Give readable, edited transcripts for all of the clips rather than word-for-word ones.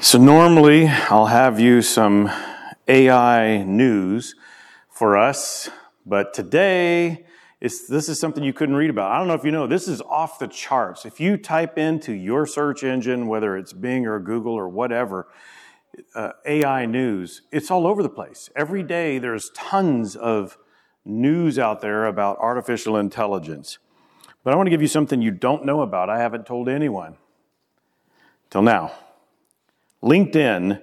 So normally I'll have you some AI news for us, but today this is something you couldn't read about. I don't know if you know, this is off the charts. If you type into your search engine, whether it's Bing or Google or whatever, AI news, it's all over the place. Every day there's tons of news out there about artificial intelligence. But I want to give you something you don't know about. I haven't told anyone till now. LinkedIn,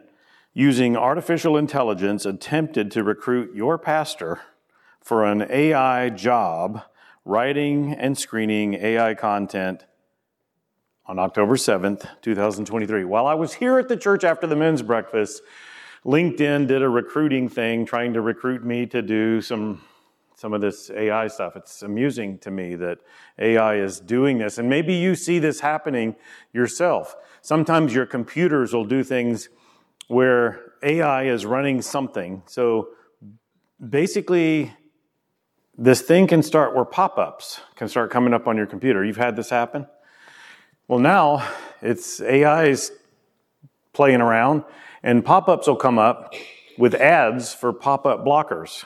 using artificial intelligence, attempted to recruit your pastor for an AI job, writing and screening AI content on October 7th, 2023. While I was here at the church after the men's breakfast, LinkedIn did a recruiting thing, trying to recruit me to do some of this AI stuff. It's amusing to me that AI is doing this. And maybe you see this happening yourself. Sometimes your computers will do things where AI is running something. So basically, this thing can start where pop-ups can start coming up on your computer. You've had this happen? Well, now it's AI's playing around, and pop-ups will come up with ads for pop-up blockers.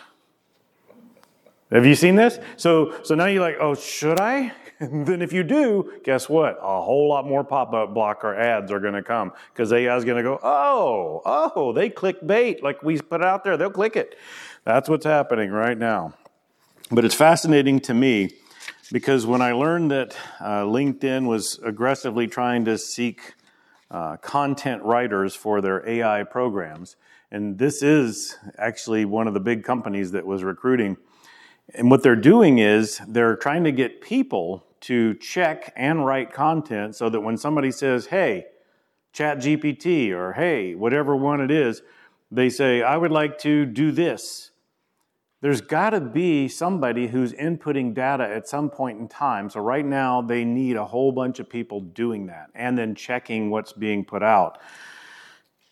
Have you seen this? So now you're like, oh, should I? And then if you do, guess what? A whole lot more pop-up blocker ads are going to come because AI is going to go, oh, they click bait like we put out there. They'll click it. That's what's happening right now. But it's fascinating to me because when I learned that LinkedIn was aggressively trying to seek content writers for their AI programs, and this is actually one of the big companies that was recruiting. And what they're doing is they're trying to get people to check and write content so that when somebody says, hey, ChatGPT, or hey, whatever one it is, they say, I would like to do this. There's got to be somebody who's inputting data at some point in time. So right now they need a whole bunch of people doing that and then checking what's being put out.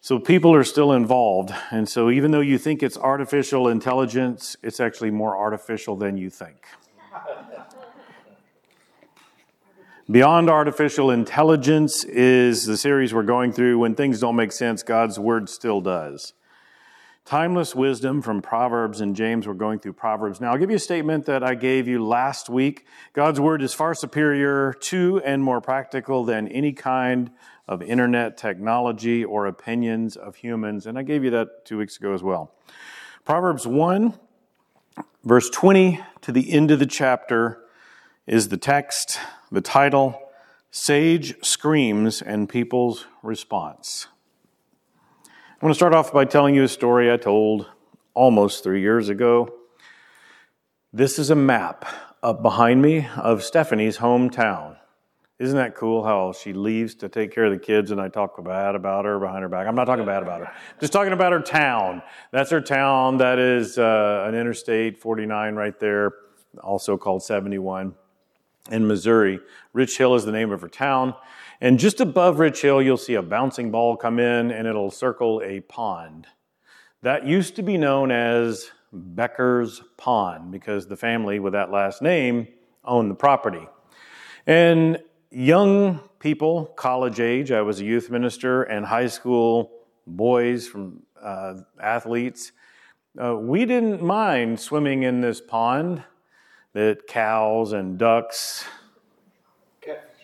So people are still involved, and so even though you think it's artificial intelligence, it's actually more artificial than you think. Beyond Artificial Intelligence is the series we're going through. When things don't make sense, God's Word still does. Timeless Wisdom from Proverbs and James. We're going through Proverbs. Now, I'll give you a statement that I gave you last week. God's Word is far superior to and more practical than any kind of internet technology or opinions of humans. And I gave you that 2 weeks ago as well. Proverbs 1, verse 20 to the end of the chapter is the text, the title, Sage Screams and People's Response. I want to start off by telling you a story I told almost 3 years ago. This is a map up behind me of Stephanie's hometown. Isn't that cool how she leaves to take care of the kids and I talk bad about her behind her back? I'm not talking bad about her. Just talking about her town. That's her town. That is an Interstate 49 right there, also called 71 in Missouri. Rich Hill is the name of her town. And just above Rich Hill, you'll see a bouncing ball come in and it'll circle a pond. That used to be known as Becker's Pond because the family with that last name owned the property. And young people, college age, I was a youth minister, and high school boys from athletes, we didn't mind swimming in this pond that cows and ducks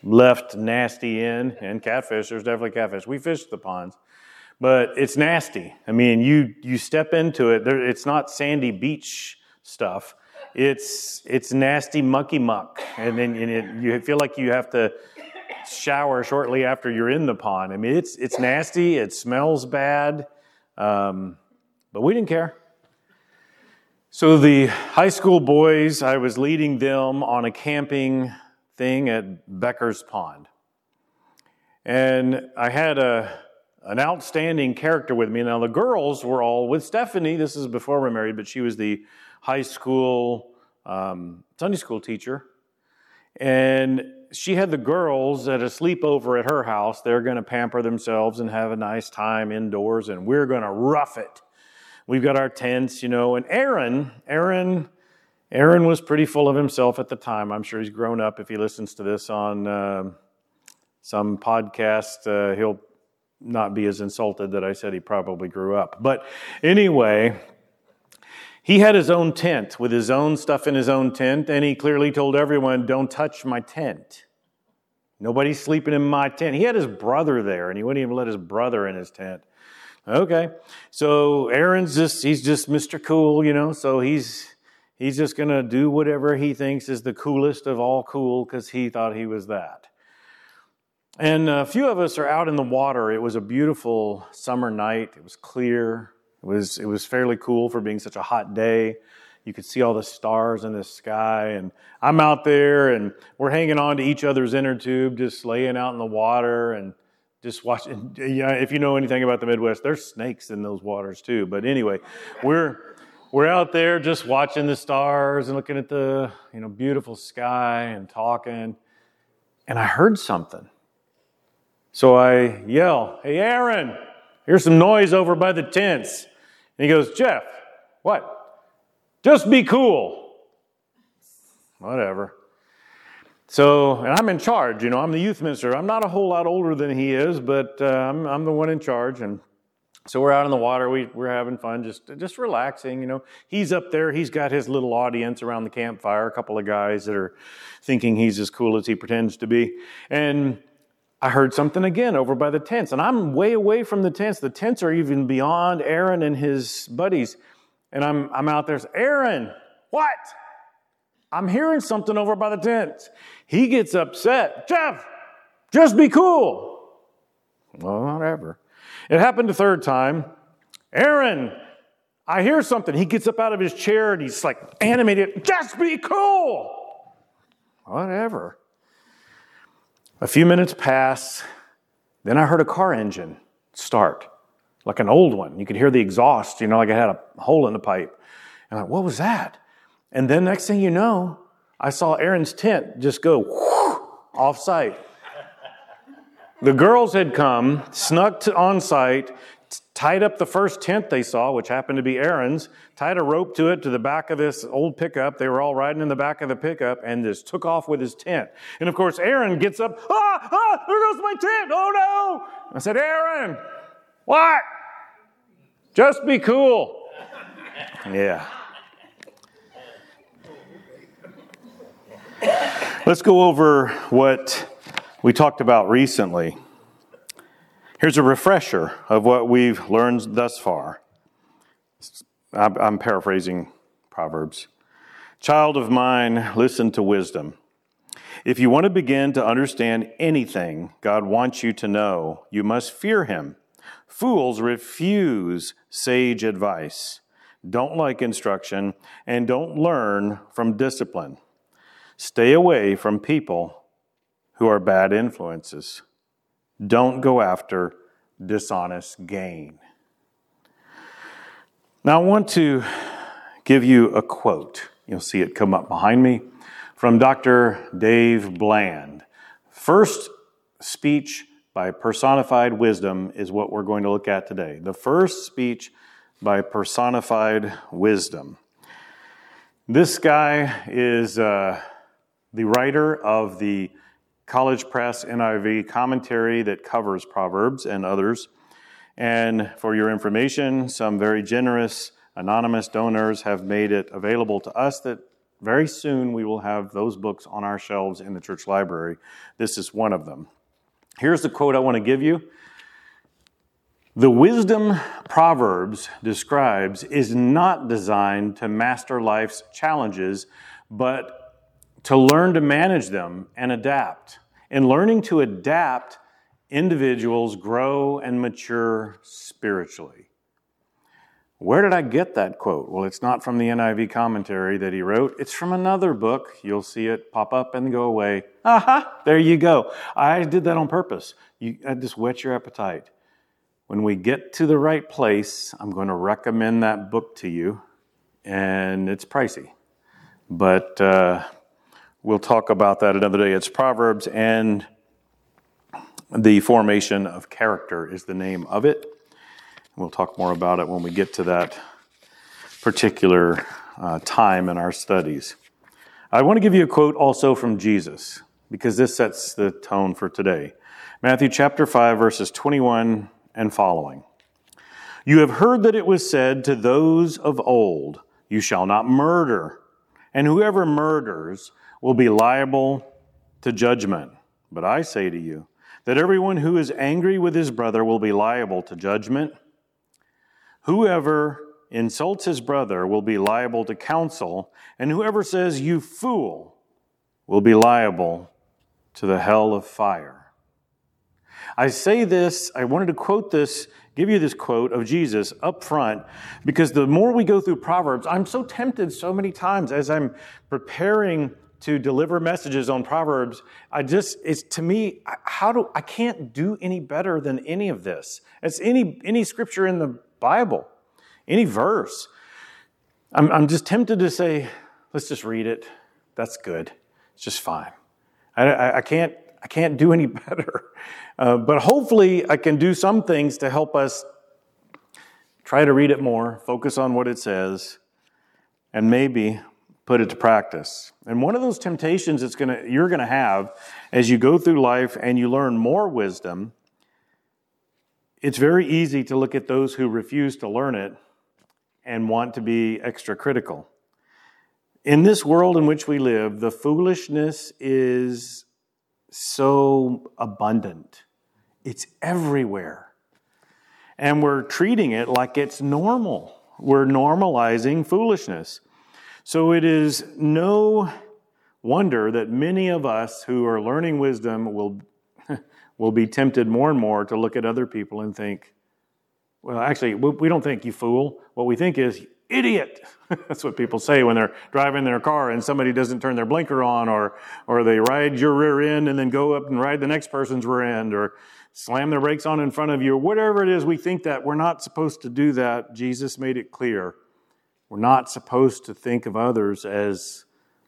left nasty in, and catfish, there's definitely catfish. We fished the ponds, but it's nasty. I mean, you step into it, it's not sandy beach stuff. It's nasty mucky muck, and then you feel like you have to shower shortly after you're in the pond. I mean, it's nasty. It smells bad, but we didn't care. So the high school boys, I was leading them on a camping thing at Becker's Pond, and I had an outstanding character with me. Now the girls were all with Stephanie. This is before we're married, but she was the high school Sunday school teacher, and she had the girls at a sleepover at her house. They're going to pamper themselves and have a nice time indoors, and we're going to rough it. We've got our tents, you know, and Aaron was pretty full of himself at the time. I'm sure he's grown up. If he listens to this on some podcast, he'll not be as insulted that I said he probably grew up. But anyway, he had his own tent with his own stuff in his own tent, and he clearly told everyone, don't touch my tent. Nobody's sleeping in my tent. He had his brother there, and he wouldn't even let his brother in his tent. Okay, so Aaron's just—he's just Mr. Cool, you know. So he's just gonna do whatever he thinks is the coolest of all cool, because he thought he was that. And a few of us are out in the water. It was a beautiful summer night. It was clear. It was fairly cool for being such a hot day. You could see all the stars in the sky, and I'm out there, and we're hanging on to each other's inner tube, just laying out in the water and just watching. Yeah, if you know anything about the Midwest, there's snakes in those waters too. But anyway, we're out there just watching the stars and looking at the, you know, beautiful sky and talking, and I heard something. So I yell, "Hey, Aaron, here's some noise over by the tents." And he goes, "Jeff, what? Just be cool." Whatever. So, and I'm in charge, you know, I'm the youth minister. I'm not a whole lot older than he is, but I'm the one in charge. And so we're out in the water. We're having fun, just relaxing, you know. He's up there. He's got his little audience around the campfire, a couple of guys that are thinking he's as cool as he pretends to be. And I heard something again over by the tents. And I'm way away from the tents. The tents are even beyond Aaron and his buddies. And I'm out there, "Aaron, what? I'm hearing something over by the tent." He gets upset. "Jeff, just be cool." Well, whatever. It happened the third time. "Aaron, I hear something." He gets up out of his chair and he's like animated. "Just be cool." Whatever. A few minutes pass. Then I heard a car engine start. Like an old one. You could hear the exhaust, you know, like it had a hole in the pipe. And I'm like, what was that? And then next thing you know, I saw Aaron's tent just go whoosh, off site. The girls had come, snuck on site, tied up the first tent they saw, which happened to be Aaron's, tied a rope to it to the back of this old pickup. They were all riding in the back of the pickup and just took off with his tent. And of course, Aaron gets up, there goes my tent, oh no. I said, "Aaron, what? Just be cool." Yeah. Let's go over what we talked about recently. Here's a refresher of what we've learned thus far. I'm paraphrasing Proverbs. "Child of mine, listen to wisdom. If you want to begin to understand anything God wants you to know, you must fear him. Fools refuse sage advice, don't like instruction, and don't learn from discipline. Stay away from people who are bad influences. Don't go after dishonest gain." Now, I want to give you a quote. You'll see it come up behind me from Dr. Dave Bland. First speech by personified wisdom is what we're going to look at today. The first speech by personified wisdom. This guy is the writer of the College Press NIV commentary that covers Proverbs and others. And for your information, some very generous anonymous donors have made it available to us that very soon we will have those books on our shelves in the church library. This is one of them. Here's the quote I want to give you. "The wisdom Proverbs describes is not designed to master life's challenges, but to learn to manage them and adapt. In learning to adapt, individuals grow and mature spiritually." Where did I get that quote? Well, it's not from the NIV commentary that he wrote. It's from another book. You'll see it pop up and go away. Aha, there you go. I did that on purpose. I just whet your appetite. When we get to the right place, I'm going to recommend that book to you. And it's pricey. But we'll talk about that another day. It's Proverbs and the Formation of Character is the name of it. We'll talk more about it when we get to that particular time in our studies. I want to give you a quote also from Jesus, because this sets the tone for today. Matthew chapter 5, verses 21 and following. You have heard that it was said to those of old, you shall not murder, and whoever murders will be liable to judgment. But I say to you that everyone who is angry with his brother will be liable to judgment. Whoever insults his brother will be liable to counsel, and whoever says, you fool, will be liable to the hell of fire. I say this, I wanted to quote this, give you this quote of Jesus up front, because the more we go through Proverbs, I'm so tempted so many times as I'm preparing to deliver messages on Proverbs. I can't do any better than any of this. It's any scripture in the Bible, any verse. I'm just tempted to say, let's just read it. That's good. It's just fine. I can't do any better. But hopefully I can do some things to help us try to read it more, focus on what it says, and maybe put it to practice. And one of those temptations you're going to have as you go through life and you learn more wisdom, it's very easy to look at those who refuse to learn it and want to be extra critical. In this world in which we live, the foolishness is so abundant. It's everywhere. And we're treating it like it's normal. We're normalizing foolishness. So it is no wonder that many of us who are learning wisdom will be tempted more and more to look at other people and think, well, actually, we don't think, you fool. What we think is, idiot. That's what people say when they're driving their car and somebody doesn't turn their blinker on, or they ride your rear end and then go up and ride the next person's rear end, or slam their brakes on in front of you, or whatever it is. We think that we're not supposed to do that. Jesus made it clear. We're not supposed to think of others as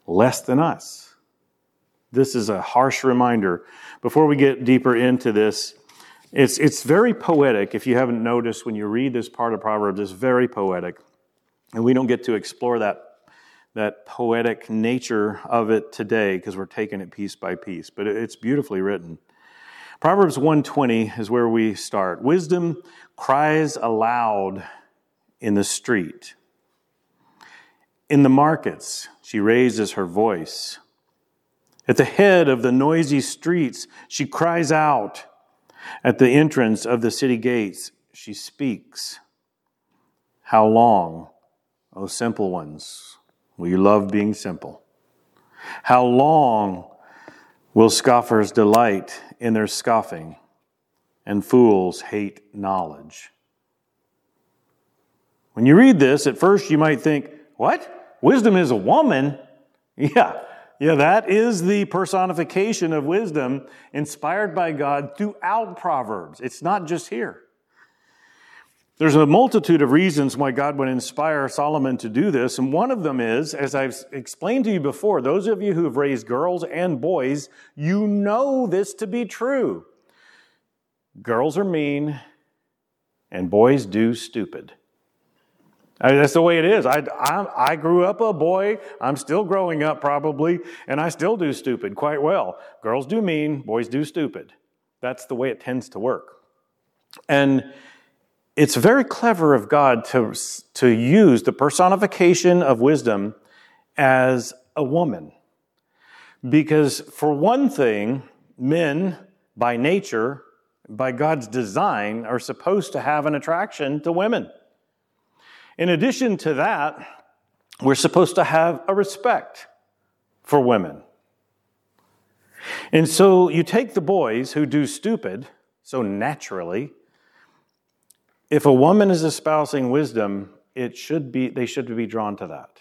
less than us. This is a harsh reminder. Before we get deeper into this, it's very poetic. If you haven't noticed, when you read this part of Proverbs, it's very poetic. And we don't get to explore that poetic nature of it today because we're taking it piece by piece. But it's beautifully written. Proverbs 1:20 is where we start. Wisdom cries aloud in the street. In the markets, she raises her voice. At the head of the noisy streets, she cries out. At the entrance of the city gates, she speaks. How long, O simple ones, will you love being simple? How long will scoffers delight in their scoffing, and fools hate knowledge? When you read this, at first you might think, what? Wisdom is a woman? Yeah, that is the personification of wisdom inspired by God throughout Proverbs. It's not just here. There's a multitude of reasons why God would inspire Solomon to do this, and one of them is, as I've explained to you before, those of you who have raised girls and boys, you know this to be true. Girls are mean, and boys do stupid. I mean, that's the way it is. I grew up a boy. I'm still growing up probably, and I still do stupid quite well. Girls do mean, boys do stupid. That's the way it tends to work. And it's very clever of God to use the personification of wisdom as a woman. Because for one thing, men by nature, by God's design, are supposed to have an attraction to women. In addition to that, we're supposed to have a respect for women. And so you take the boys who do stupid, so naturally, if a woman is espousing wisdom, they should be drawn to that.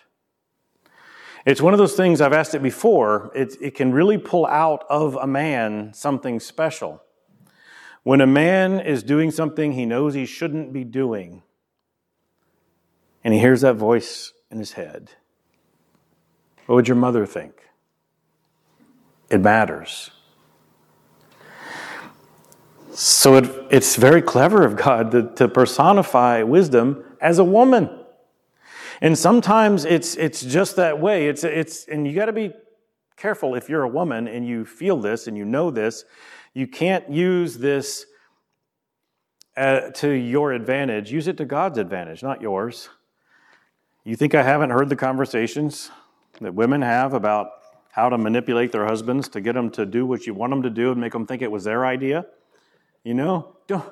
It's one of those things, I've asked it before, it can really pull out of a man something special. When a man is doing something he knows he shouldn't be doing, and he hears that voice in his head, what would your mother think? It matters. So it's very clever of God to personify wisdom as a woman. And sometimes it's just that way. And you got to be careful if you're a woman and you feel this and you know this. You can't use this to your advantage, use it to God's advantage, not yours. You think I haven't heard the conversations that women have about how to manipulate their husbands to get them to do what you want them to do and make them think it was their idea? You know, don't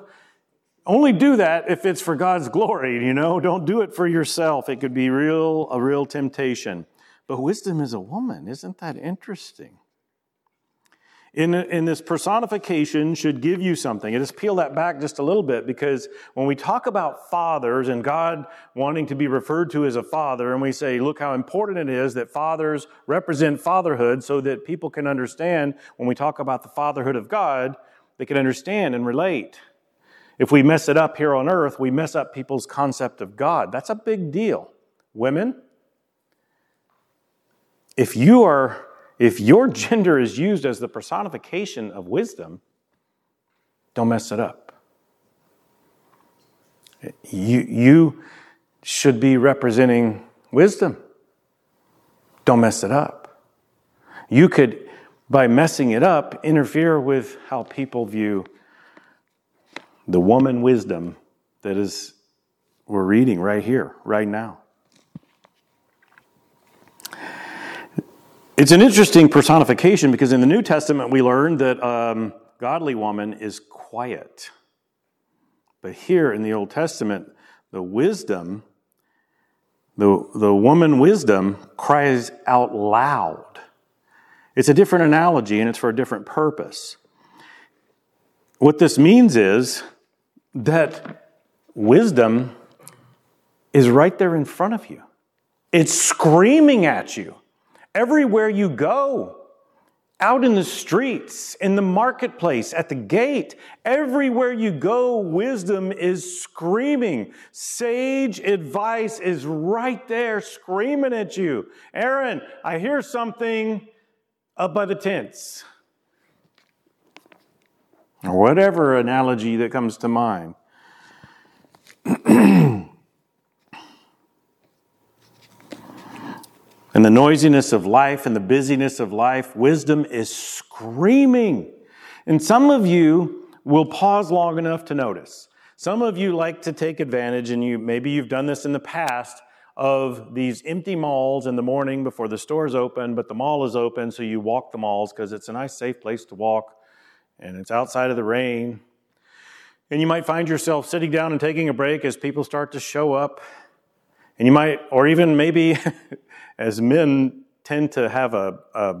only do that if it's for God's glory, you know. Don't do it for yourself. It could be a real temptation. But wisdom is a woman. Isn't that interesting? In this personification should give you something. I just peel that back just a little bit, because when we talk about fathers and God wanting to be referred to as a father, and we say, look how important it is that fathers represent fatherhood so that people can understand when we talk about the fatherhood of God, they can understand and relate. If we mess it up here on earth, we mess up people's concept of God. That's a big deal. Women, if your gender is used as the personification of wisdom, don't mess it up. You should be representing wisdom. Don't mess it up. You could, by messing it up, interfere with how people view the woman wisdom that is we're reading right here, right now. It's an interesting personification, because in the New Testament we learn that godly woman is quiet. But here in the Old Testament, the woman wisdom cries out loud. It's a different analogy, and it's for a different purpose. What this means is that wisdom is right there in front of you. It's screaming at you. Everywhere you go, out in the streets, in the marketplace, at the gate, everywhere you go, wisdom is screaming. Sage advice is right there screaming at you. Aaron, I hear something up by the tents. Or whatever analogy that comes to mind. In the noisiness of life and the busyness of life, wisdom is screaming. And some of you will pause long enough to notice. Some of you like to take advantage, and maybe you've done this in the past, of these empty malls in the morning before the stores open, but the mall is open, so you walk the malls because it's a nice, safe place to walk, and it's outside of the rain. And you might find yourself sitting down and taking a break as people start to show up. And you might, or even maybe, as men tend to have a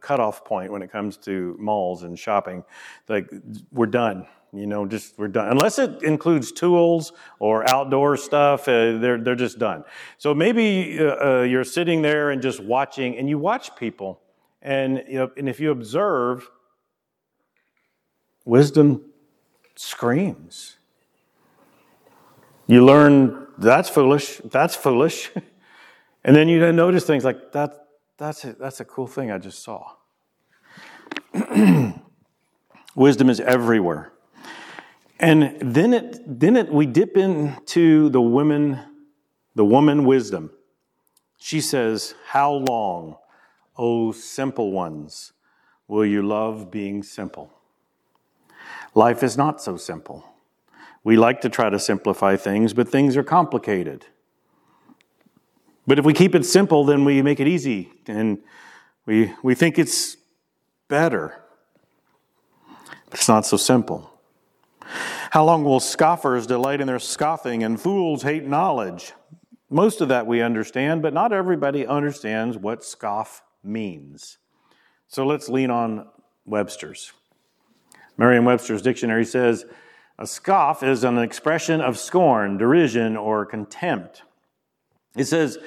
cutoff point when it comes to malls and shopping, like, we're done, you know, just we're done. Unless it includes tools or outdoor stuff, they're just done. So maybe you're sitting there and just watching, and you watch people, and you know, and if you observe, wisdom screams. You learn, That's foolish. And then you notice things like, that's a cool thing I just saw. Wisdom is everywhere. And then we dip into the woman wisdom. She says, how long, O simple ones, will you love being simple? Life is not so simple. We like to try to simplify things, but things are complicated. But if we keep it simple, then we make it easy, and we think it's better. But it's not so simple. How long will scoffers delight in their scoffing, and fools hate knowledge? Most of that we understand, but not everybody understands what scoff means. So let's lean on Webster's. Merriam-Webster's dictionary says, a scoff is an expression of scorn, derision, or contempt. It says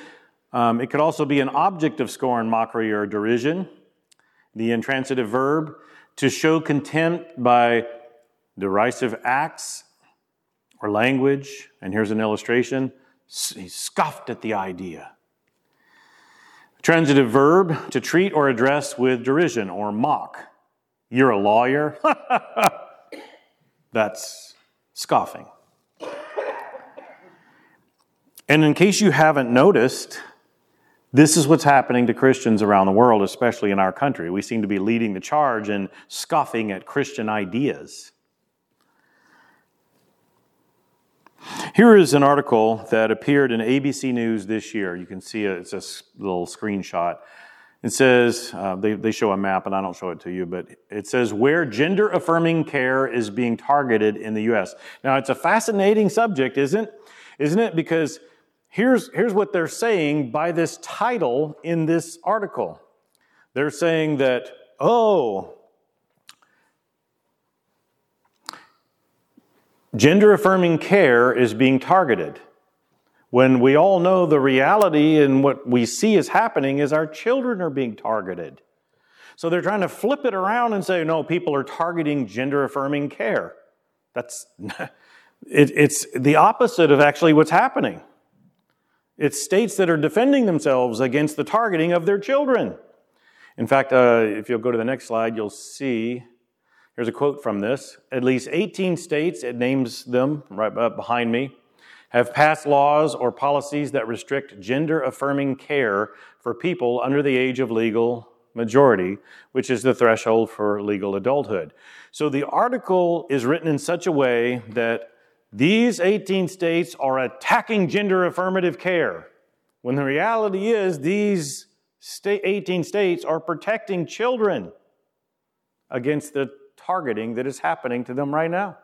it could also be an object of scorn, mockery, or derision. The intransitive verb, to show contempt by derisive acts or language. And here's an illustration. He scoffed at the idea. Transitive verb, to treat or address with derision or mock. You're a lawyer. That's scoffing. And in case you haven't noticed, this is what's happening to Christians around the world, especially in our country. We seem to be leading the charge in scoffing at Christian ideas. Here is an article that appeared in ABC News this year. You can see it's a little screenshot. It says, they show a map, and I don't show it to you, but it says where gender-affirming care is being targeted in the U.S. Now, it's a fascinating subject, isn't it? Because here's what they're saying by this title in this article. They're saying that, gender-affirming care is being targeted, when we all know the reality and what we see is happening is our children are being targeted. So they're trying to flip it around and say, no, people are targeting gender-affirming care. It's the opposite of actually what's happening. It's states that are defending themselves against the targeting of their children. In fact, if you'll go to the next slide, you'll see, here's a quote from this. At least 18 states, it names them right up behind me, have passed laws or policies that restrict gender-affirming care for people under the age of legal majority, which is the threshold for legal adulthood. So the article is written in such a way that these 18 states are attacking gender-affirmative care, when the reality is these 18 states are protecting children against the targeting that is happening to them right now.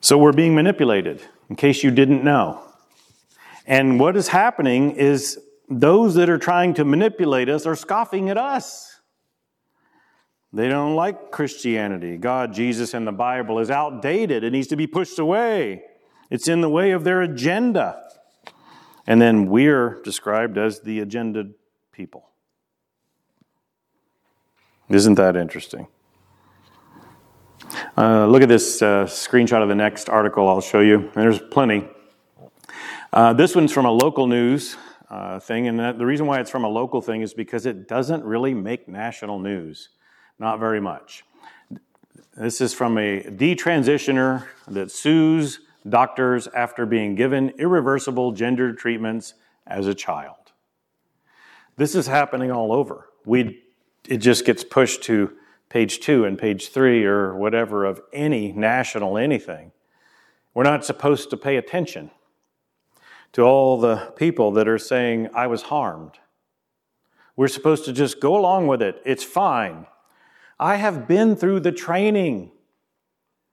So we're being manipulated, in case you didn't know. And what is happening is those that are trying to manipulate us are scoffing at us. They don't like Christianity. God, Jesus, and the Bible is outdated. It needs to be pushed away. It's in the way of their agenda. And then we're described as the agenda people. Isn't that interesting? Look at this screenshot of the next article I'll show you. And there's plenty. This one's from a local news thing. And the reason why it's from a local thing is because it doesn't really make national news. Not very much. This is from a detransitioner that sues doctors after being given irreversible gender treatments as a child. This is happening all over. It just gets pushed to page 2 and page 3 or whatever of any national anything. We're not supposed to pay attention to all the people that are saying, I was harmed. We're supposed to just go along with it. It's fine. I have been through the training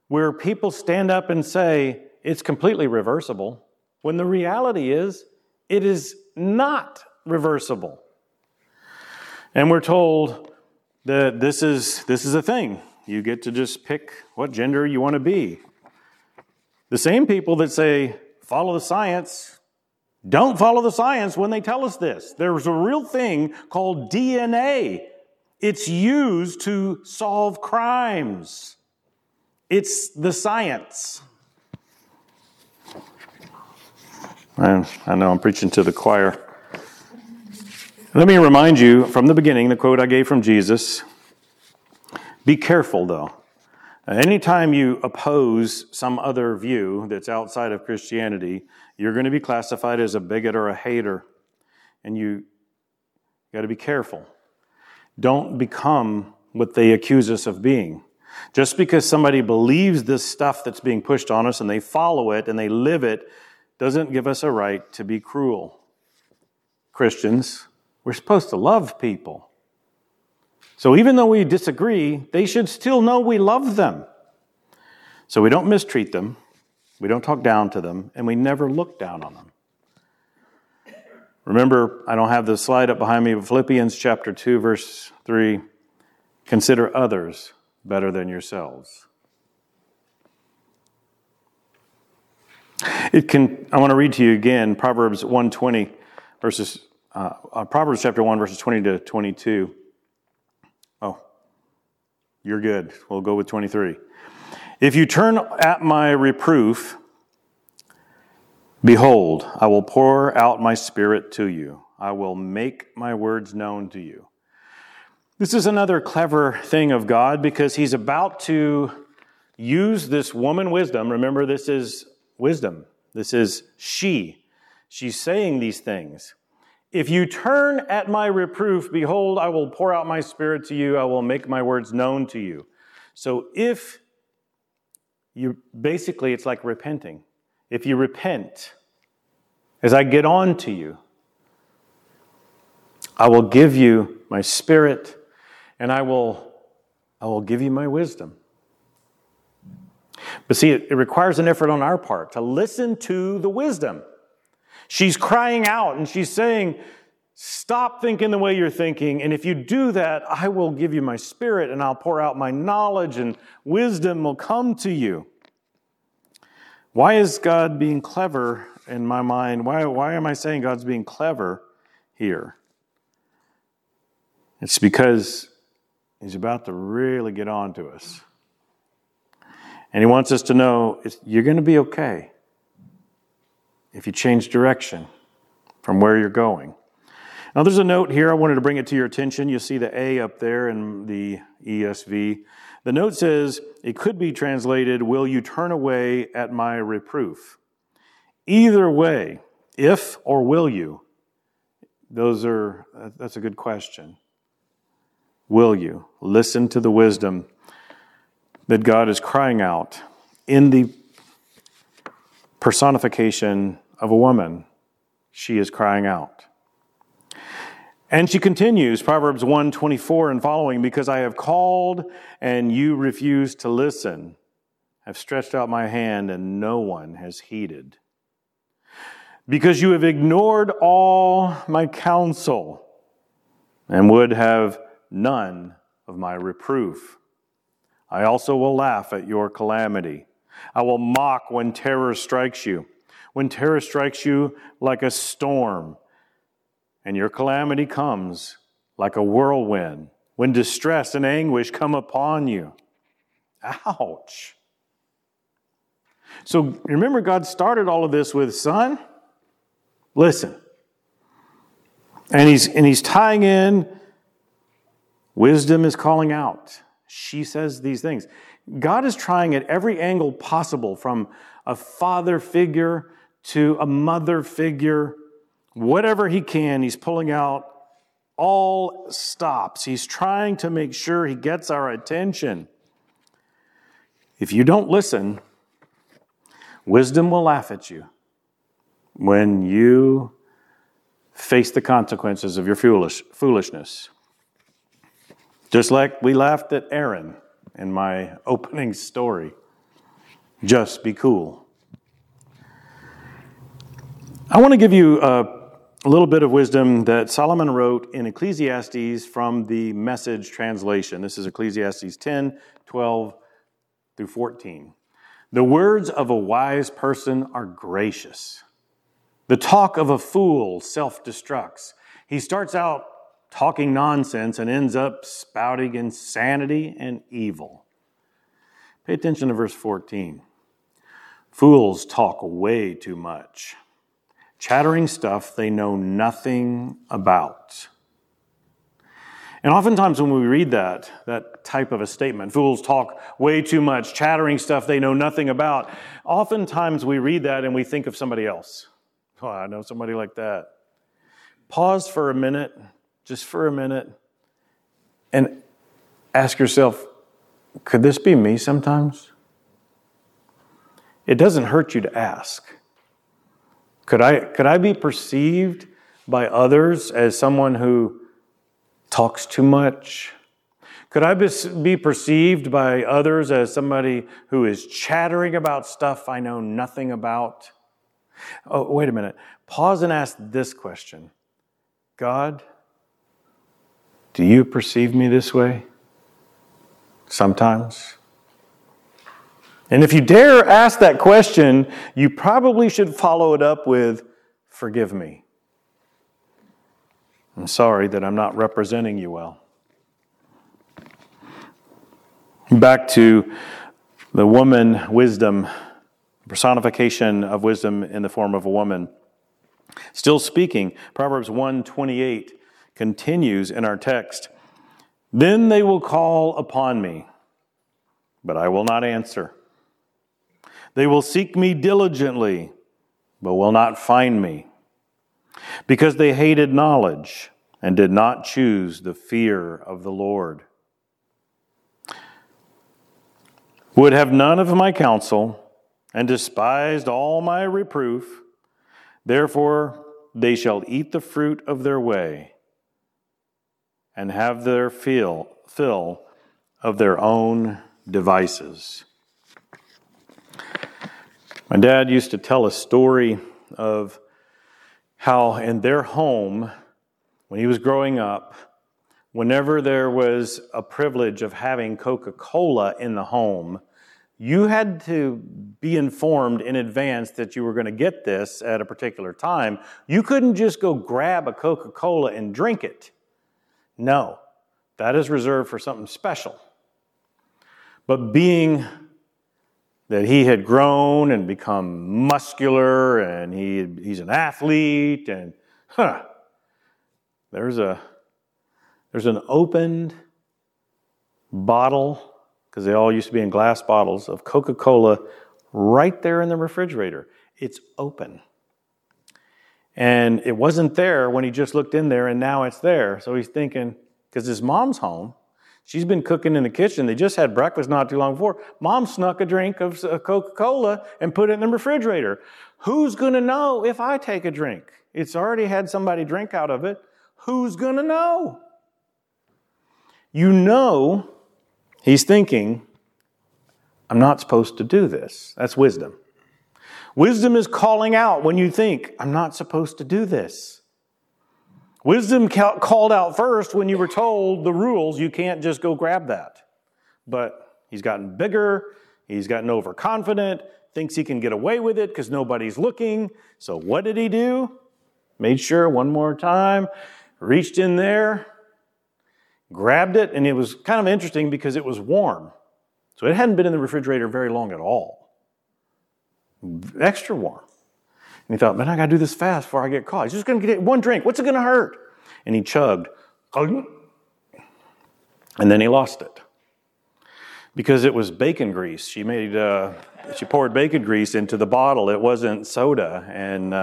where people stand up and say, it's completely reversible, when the reality is, it is not reversible. And we're told that this is a thing. You get to just pick what gender you want to be. The same people that say, follow the science, don't follow the science when they tell us this. There's a real thing called DNA. It's used to solve crimes. It's the science. I know I'm preaching to the choir. Let me remind you from the beginning, the quote I gave from Jesus. Be careful, though. Anytime you oppose some other view that's outside of Christianity, you're going to be classified as a bigot or a hater. And you got to be careful. Don't become what they accuse us of being. Just because somebody believes this stuff that's being pushed on us and they follow it and they live it doesn't give us a right to be cruel. Christians, we're supposed to love people. So even though we disagree, they should still know we love them. So we don't mistreat them, we don't talk down to them, and we never look down on them. Remember, I don't have the slide up behind me, but Philippians chapter 2, verse 3, consider others better than yourselves. I want to read to you again, Proverbs chapter 1, verses 20 to 22. Oh, you're good. We'll go with 23. If you turn at my reproof, behold, I will pour out my spirit to you. I will make my words known to you. This is another clever thing of God because he's about to use this woman wisdom. Remember, this is wisdom. This is she. She's saying these things. If you turn at my reproof, behold, I will pour out my spirit to you. I will make my words known to you. So if Basically, it's like repenting. If you repent, as I get on to you, I will give you my spirit, and I will give you my wisdom. But see, it requires an effort on our part to listen to the wisdom. She's crying out and she's saying, stop thinking the way you're thinking. And if you do that, I will give you my spirit and I'll pour out my knowledge and wisdom will come to you. Why is God being clever in my mind? Why am I saying God's being clever here? It's because he's about to really get on to us. And he wants us to know you're going to be okay if you change direction from where you're going. Now, there's a note here. I wanted to bring it to your attention. You'll see the A up there in the ESV. The note says, it could be translated, will you turn away at my reproof? Either way, if or will you, that's a good question. Will you listen to the wisdom that God is crying out in the personification of a woman? She is crying out. And she continues, Proverbs 1:24 and following, because I have called and you refuse to listen. I've stretched out my hand and no one has heeded. Because you have ignored all my counsel and would have none of my reproof. I also will laugh at your calamity. I will mock when terror strikes you. When terror strikes you like a storm, and your calamity comes like a whirlwind. When distress and anguish come upon you. Ouch. So remember, God started all of this with, son, listen. And he's tying in, wisdom is calling out. She says these things. God is trying at every angle possible, from a father figure to a mother figure. Whatever he can, he's pulling out all stops. He's trying to make sure he gets our attention. If you don't listen, wisdom will laugh at you when you face the consequences of your foolishness. Just like we laughed at Aaron in my opening story. Just be cool. I want to give you a little bit of wisdom that Solomon wrote in Ecclesiastes from the Message Translation. This is Ecclesiastes 10, 12 through 14. The words of a wise person are gracious. The talk of a fool self-destructs. He starts out talking nonsense and ends up spouting insanity and evil. Pay attention to verse 14. Fools talk way too much, chattering stuff they know nothing about. And oftentimes when we read that type of a statement, fools talk way too much, chattering stuff they know nothing about, oftentimes we read that and we think of somebody else. Oh, I know somebody like that. Pause for a minute. Just for a minute, and ask yourself, could this be me sometimes? It doesn't hurt you to ask. Could I be perceived by others as someone who talks too much? Could I be perceived by others as somebody who is chattering about stuff I know nothing about? Oh, wait a minute. Pause and ask this question. God, do you perceive me this way? Sometimes. And if you dare ask that question, you probably should follow it up with, forgive me. I'm sorry that I'm not representing you well. Back to the woman wisdom, personification of wisdom in the form of a woman. Still speaking, Proverbs 1:28. Continues in our text, then they will call upon me, but I will not answer. They will seek me diligently, but will not find me, because they hated knowledge and did not choose the fear of the Lord. would have none of my counsel, and despised all my reproof. Therefore they shall eat the fruit of their way, and have their fill of their own devices." My dad used to tell a story of how in their home, when he was growing up, whenever there was a privilege of having Coca-Cola in the home, you had to be informed in advance that you were going to get this at a particular time. You couldn't just go grab a Coca-Cola and drink it. No, that is reserved for something special. But being that he had grown and become muscular, and he's an athlete, and there's an opened bottle, because they all used to be in glass bottles, of Coca-Cola right there in the refrigerator. It's open. And it wasn't there when he just looked in there, and now it's there. So he's thinking, because his mom's home, she's been cooking in the kitchen. They just had breakfast not too long before. Mom snuck a drink of Coca-Cola and put it in the refrigerator. Who's going to know if I take a drink? It's already had somebody drink out of it. Who's going to know? You know, he's thinking, I'm not supposed to do this. That's wisdom. Wisdom is calling out when you think, I'm not supposed to do this. Wisdom called out first when you were told the rules, you can't just go grab that. But he's gotten bigger, he's gotten overconfident, thinks he can get away with it because nobody's looking. So what did he do? Made sure one more time, reached in there, grabbed it, and it was kind of interesting because it was warm. So it hadn't been in the refrigerator very long at all. Extra warm. And he thought, man, I got to do this fast before I get caught. He's just going to get one drink. What's it going to hurt? And he chugged. And then he lost it. Because it was bacon grease. She poured bacon grease into the bottle. It wasn't soda. And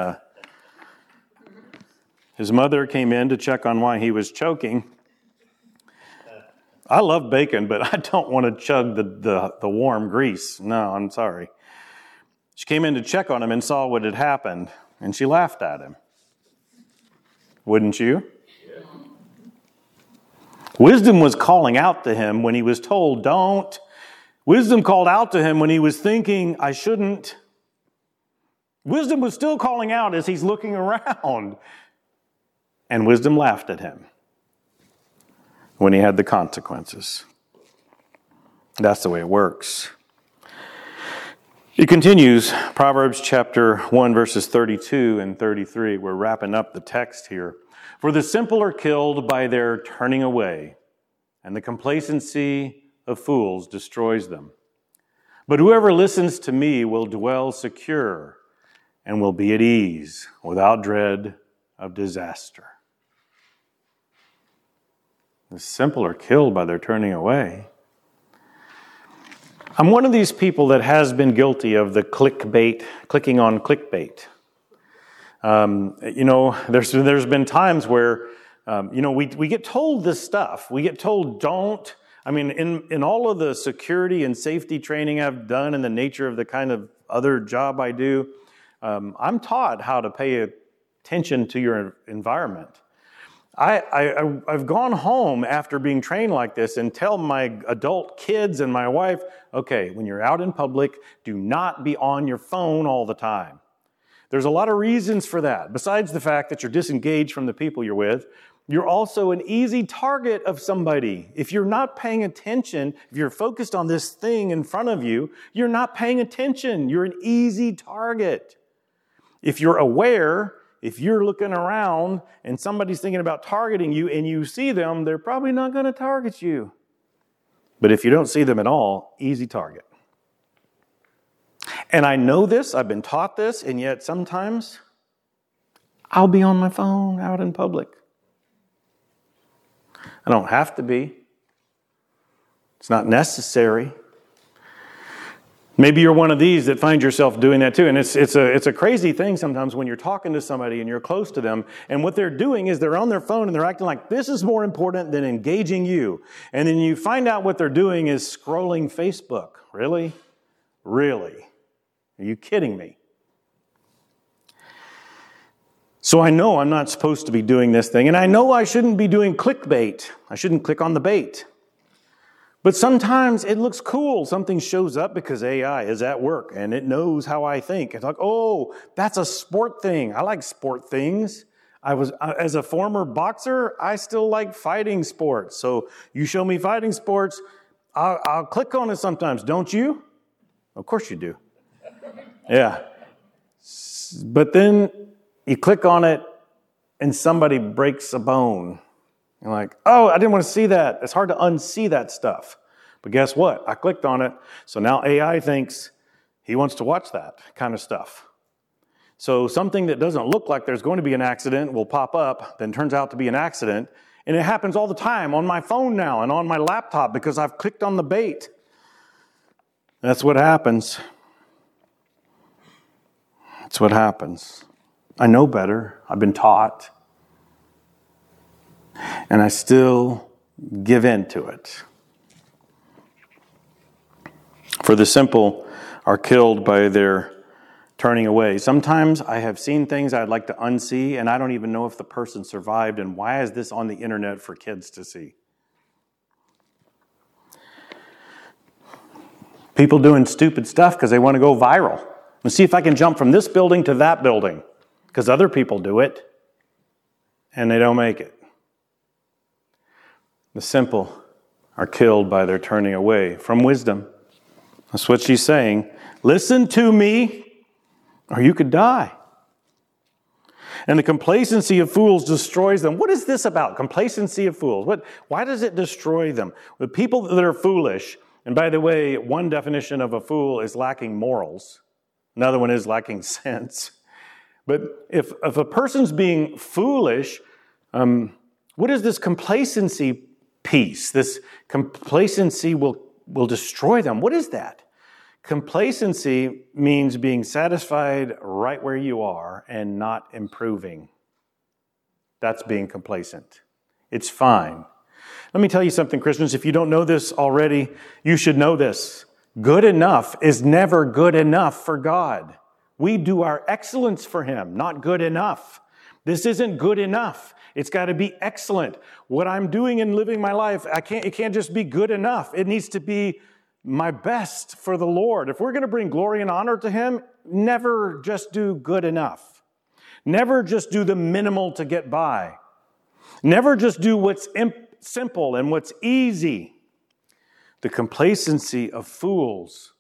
his mother came in to check on why he was choking. I love bacon, but I don't want to chug the warm grease. No, I'm sorry. She came in to check on him and saw what had happened, and she laughed at him. Wouldn't you? Yeah. Wisdom was calling out to him when he was told, don't. Wisdom called out to him when he was thinking, I shouldn't. Wisdom was still calling out as he's looking around. And wisdom laughed at him when he had the consequences. That's the way it works. It continues, Proverbs chapter 1, verses 32 and 33. We're wrapping up the text here. For the simple are killed by their turning away, and the complacency of fools destroys them. But whoever listens to me will dwell secure and will be at ease without dread of disaster. The simple are killed by their turning away. I'm one of these people that has been guilty of the clickbait, clicking on clickbait. There's been times where, we get told this stuff. We get told don't. I mean, in all of the security and safety training I've done and the nature of the kind of other job I do, I'm taught how to pay attention to your environment. I've gone home after being trained like this and tell my adult kids and my wife, okay, when you're out in public, do not be on your phone all the time. There's a lot of reasons for that. Besides the fact that you're disengaged from the people you're with, you're also an easy target of somebody. If you're not paying attention, if you're focused on this thing in front of you, you're not paying attention. You're an easy target. If you're aware, if you're looking around and somebody's thinking about targeting you and you see them, they're probably not going to target you. But if you don't see them at all, easy target. And I know this, I've been taught this, and yet sometimes I'll be on my phone out in public. I don't have to be. It's not necessary. Maybe you're one of these that finds yourself doing that too. And it's a crazy thing sometimes when you're talking to somebody and you're close to them, and what they're doing is they're on their phone and they're acting like this is more important than engaging you. And then you find out what they're doing is scrolling Facebook. Really? Really? Are you kidding me? So I know I'm not supposed to be doing this thing, and I know I shouldn't be doing clickbait. I shouldn't click on the bait. But sometimes it looks cool. Something shows up because AI is at work and it knows how I think. It's like, oh, that's a sport thing. I like sport things. As a former boxer, I still like fighting sports. So you show me fighting sports, I'll click on it sometimes, don't you? Of course you do. Yeah. But then you click on it and somebody breaks a bone. You're like, oh, I didn't want to see that. It's hard to unsee that stuff. But guess what? I clicked on it. So now AI thinks he wants to watch that kind of stuff. So something that doesn't look like there's going to be an accident will pop up, then turns out to be an accident. And it happens all the time on my phone now and on my laptop because I've clicked on the bait. That's what happens. That's what happens. I know better. I've been taught. And I still give in to it. For the simple are killed by their turning away. Sometimes I have seen things I'd like to unsee, and I don't even know if the person survived, and why is this on the internet for kids to see? People doing stupid stuff because they want to go viral. Let's see if I can jump from this building to that building, because other people do it, and they don't make it. The simple are killed by their turning away from wisdom. That's what she's saying. Listen to me, or you could die. And the complacency of fools destroys them. What is this about? Complacency of fools. Why does it destroy them? The people that are foolish, and by the way, one definition of a fool is lacking morals. Another one is lacking sense. But if a person's being foolish, what is this complacency peace? This complacency will destroy them. What is that? Complacency means being satisfied right where you are and not improving. That's being complacent. It's fine. Let me tell you something, Christians. If you don't know this already, you should know this. Good enough is never good enough for God. We do our excellence for Him, not good enough. This isn't good enough. It's got to be excellent. What I'm doing and living my life, it can't just be good enough. It needs to be my best for the Lord. If we're going to bring glory and honor to Him, never just do good enough. Never just do the minimal to get by. Never just do what's simple and what's easy. The complacency of fools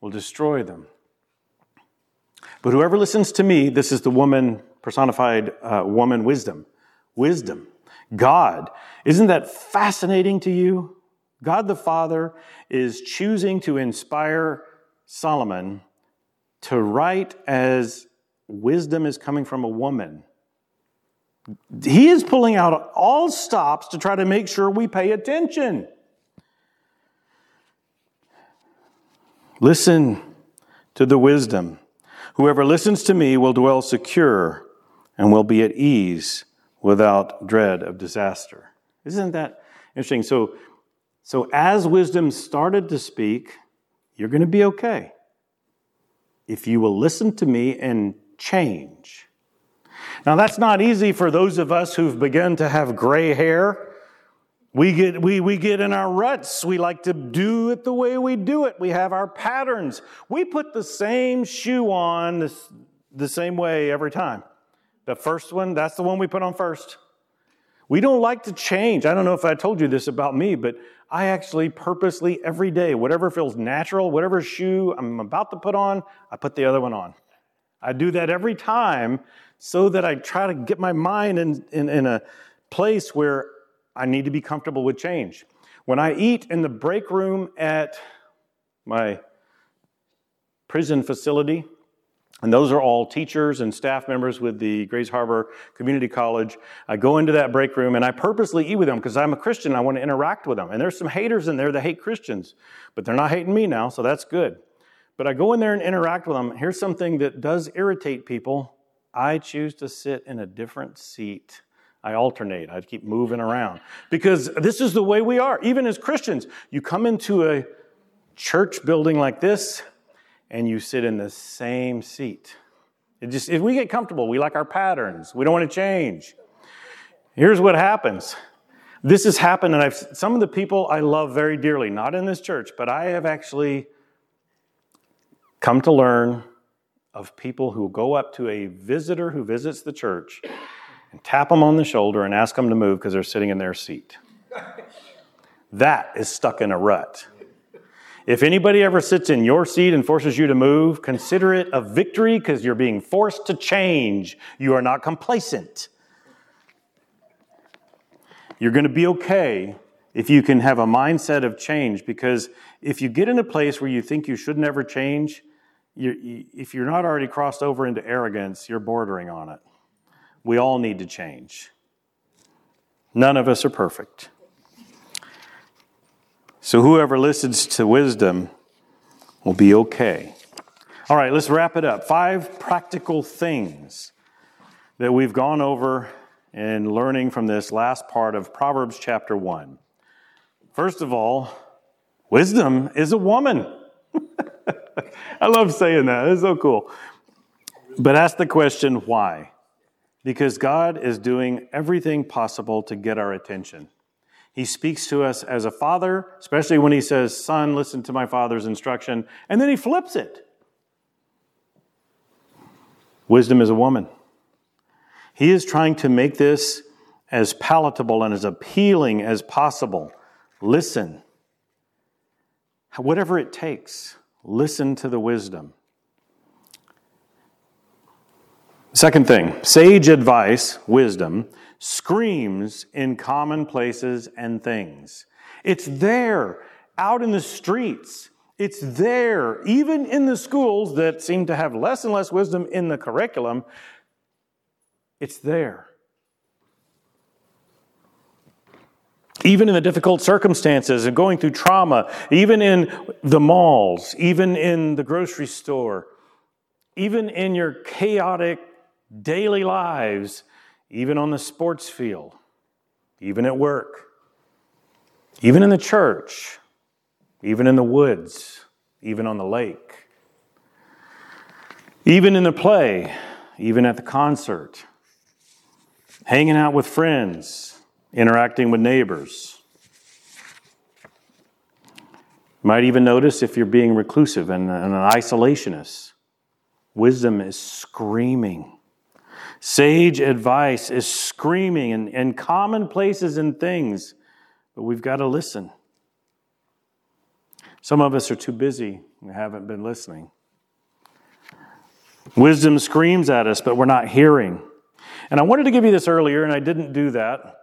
will destroy them. But whoever listens to me, this is the woman, personified woman, wisdom. Wisdom. God. Isn't that fascinating to you? God the Father is choosing to inspire Solomon to write as wisdom is coming from a woman. He is pulling out all stops to try to make sure we pay attention. Listen to the wisdom. Whoever listens to me will dwell secure and will be at ease without dread of disaster. Isn't that interesting? So as wisdom started to speak, you're going to be okay if you will listen to me and change. Now, that's not easy for those of us who've begun to have gray hair. We get in our ruts. We like to do it the way we do it. We have our patterns. We put the same shoe on the same way every time. The first one, that's the one we put on first. We don't like to change. I don't know if I told you this about me, but I actually purposely every day, whatever feels natural, whatever shoe I'm about to put on, I put the other one on. I do that every time so that I try to get my mind in a place where I need to be comfortable with change. When I eat in the break room at my prison facility, and those are all teachers and staff members with the Grace Harbor Community College, I go into that break room and I purposely eat with them because I'm a Christian and I want to interact with them. And there's some haters in there that hate Christians, but they're not hating me now, so that's good. But I go in there and interact with them. Here's something that does irritate people. I choose to sit in a different seat. I alternate. I keep moving around. Because this is the way we are. Even as Christians, you come into a church building like this, and you sit in the same seat. It just, if we get comfortable, we like our patterns. We don't want to change. Here's what happens. This has happened, and some of the people I love very dearly, not in this church, but I have actually come to learn of people who go up to a visitor who visits the church and tap them on the shoulder and ask them to move because they're sitting in their seat. That is stuck in a rut. If anybody ever sits in your seat and forces you to move, consider it a victory because you're being forced to change. You are not complacent. You're going to be okay if you can have a mindset of change, because if you get in a place where you think you should never change, if you're not already crossed over into arrogance, you're bordering on it. We all need to change. None of us are perfect. So whoever listens to wisdom will be okay. All right, let's wrap it up. 5 practical things that we've gone over and learning from this last part of Proverbs chapter 1. First of all, wisdom is a woman. I love saying that. It's so cool. But ask the question, why? Because God is doing everything possible to get our attention. He speaks to us as a father, especially when he says, son, listen to my father's instruction. And then he flips it. Wisdom is a woman. He is trying to make this as palatable and as appealing as possible. Listen. Whatever it takes, listen to the wisdom. Second thing, sage advice, wisdom, screams in common places and things. It's there, out in the streets. It's there, even in the schools that seem to have less and less wisdom in the curriculum. It's there. Even in the difficult circumstances and going through trauma, even in the malls, even in the grocery store, even in your chaotic daily lives, even on the sports field, even at work, even in the church, even in the woods, even on the lake, even in the play, even at the concert, hanging out with friends, interacting with neighbors. You might even notice if you're being reclusive and an isolationist. Wisdom is screaming. Sage advice is screaming in common places and things, but we've got to listen. Some of us are too busy and haven't been listening. Wisdom screams at us, but we're not hearing. And I wanted to give you this earlier, and I didn't do that.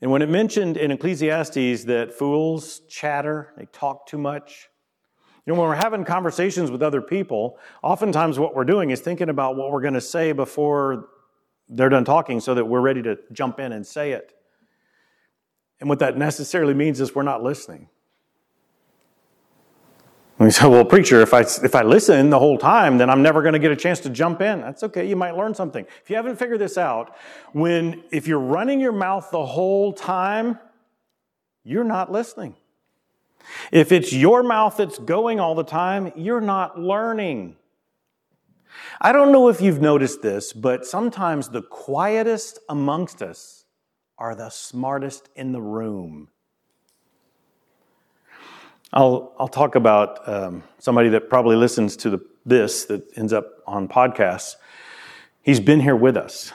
And when it mentioned in Ecclesiastes that fools chatter, they talk too much. You know, when we're having conversations with other people, oftentimes what we're doing is thinking about what we're going to say before they're done talking so that we're ready to jump in and say it. And what that necessarily means is we're not listening. And we say, well, preacher, if I listen the whole time, then I'm never going to get a chance to jump in. That's okay. You might learn something. If you haven't figured this out, if you're running your mouth the whole time, you're not listening. If it's your mouth that's going all the time, you're not learning. I don't know if you've noticed this, but sometimes the quietest amongst us are the smartest in the room. I'll talk about somebody that probably listens to this that ends up on podcasts. He's been here with us.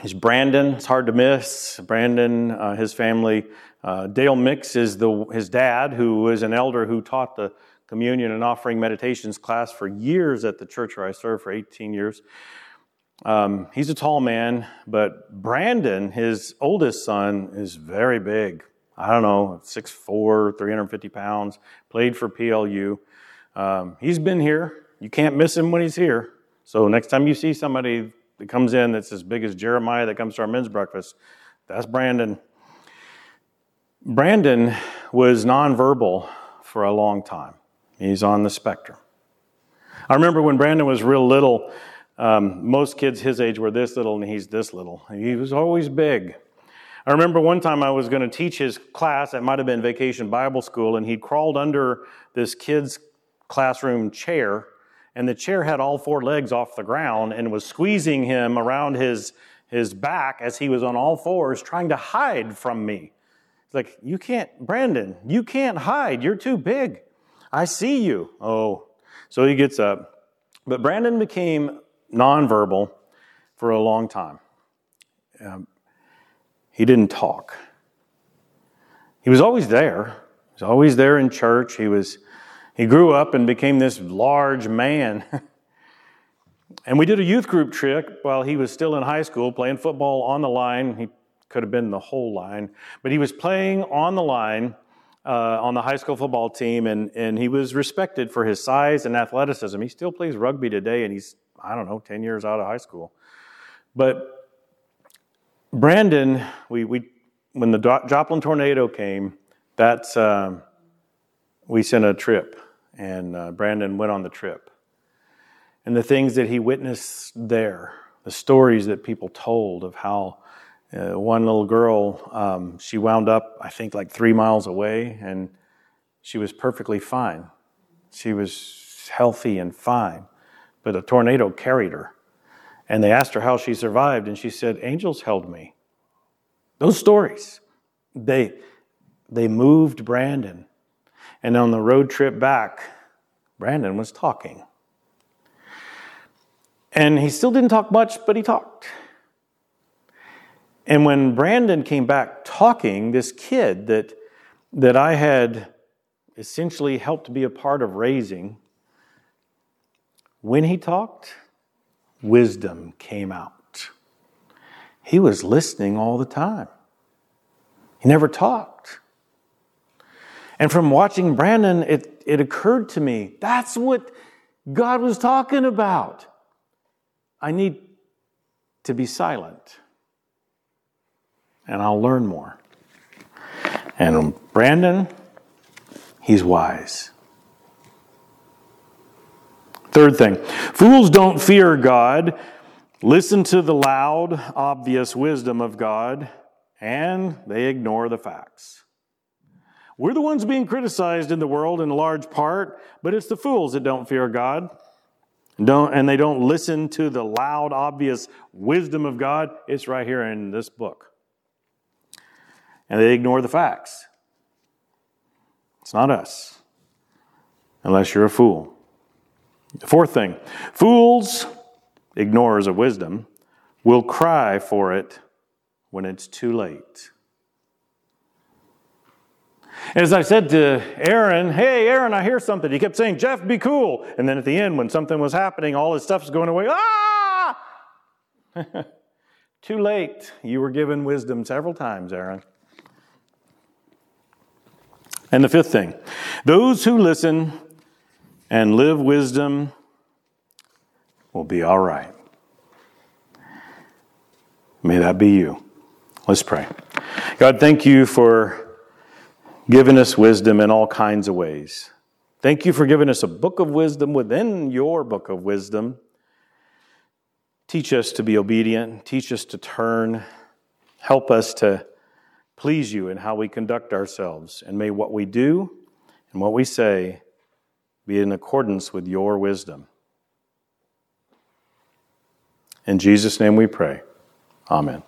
He's Brandon. It's hard to miss. Brandon, his family. Dale Mix is his dad, who was an elder who taught the communion and offering meditations class for years at the church where I served for 18 years. He's a tall man, but Brandon, his oldest son, is very big. I don't know, 6'4", 350 pounds, played for PLU. He's been here. You can't miss him when he's here. So next time you see somebody that comes in that's as big as Jeremiah that comes to our men's breakfast, that's Brandon. Brandon was nonverbal for a long time. He's on the spectrum. I remember when Brandon was real little, most kids his age were this little and he's this little. He was always big. I remember one time I was going to teach his class. It might have been Vacation Bible School, and he crawled under this kid's classroom chair, and the chair had all four legs off the ground and was squeezing him around his back as he was on all fours trying to hide from me. It's like, you can't, Brandon, you can't hide. You're too big. I see you. Oh, so he gets up. But Brandon became nonverbal for a long time. He didn't talk. He was always there. He was always there in church. He grew up and became this large man. And we did a youth group trip while he was still in high school, playing football on the line. He could have been the whole line, but he was playing on the line on the high school football team, and he was respected for his size and athleticism. He still plays rugby today, and he's, 10 years out of high school. But Brandon, we when the Joplin tornado came, that's we sent a trip, and Brandon went on the trip. And the things that he witnessed there, the stories that people told of how one little girl, she wound up, I think, like 3 miles away, and she was perfectly fine. She was healthy and fine, but a tornado carried her. And they asked her how she survived, and she said, "Angels held me." Those stories, they moved Brandon. And on the road trip back, Brandon was talking. And he still didn't talk much, but he talked. And when Brandon came back talking, this kid that I had essentially helped be a part of raising, when he talked, wisdom came out. He was listening all the time. He never talked. And from watching Brandon, it occurred to me, that's what God was talking about. I need to be silent. And I'll learn more. And Brandon, he's wise. Third thing, fools don't fear God, listen to the loud, obvious wisdom of God, and they ignore the facts. We're the ones being criticized in the world in large part, but it's the fools that don't fear God. And they don't listen to the loud, obvious wisdom of God. It's right here in this book. And they ignore the facts. It's not us, unless you're a fool. The fourth thing, fools, ignorers of wisdom, will cry for it when it's too late. As I said to Aaron, "Hey, Aaron, I hear something." He kept saying, "Jeff, be cool." And then at the end, when something was happening, all his stuff's going away. Ah! Too late. You were given wisdom several times, Aaron. And the fifth thing, those who listen and live wisdom will be all right. May that be you. Let's pray. God, thank you for giving us wisdom in all kinds of ways. Thank you for giving us a book of wisdom within your book of wisdom. Teach us to be obedient. Teach us to turn. Help us to please you in how we conduct ourselves. And may what we do and what we say be in accordance with your wisdom. In Jesus' name we pray. Amen.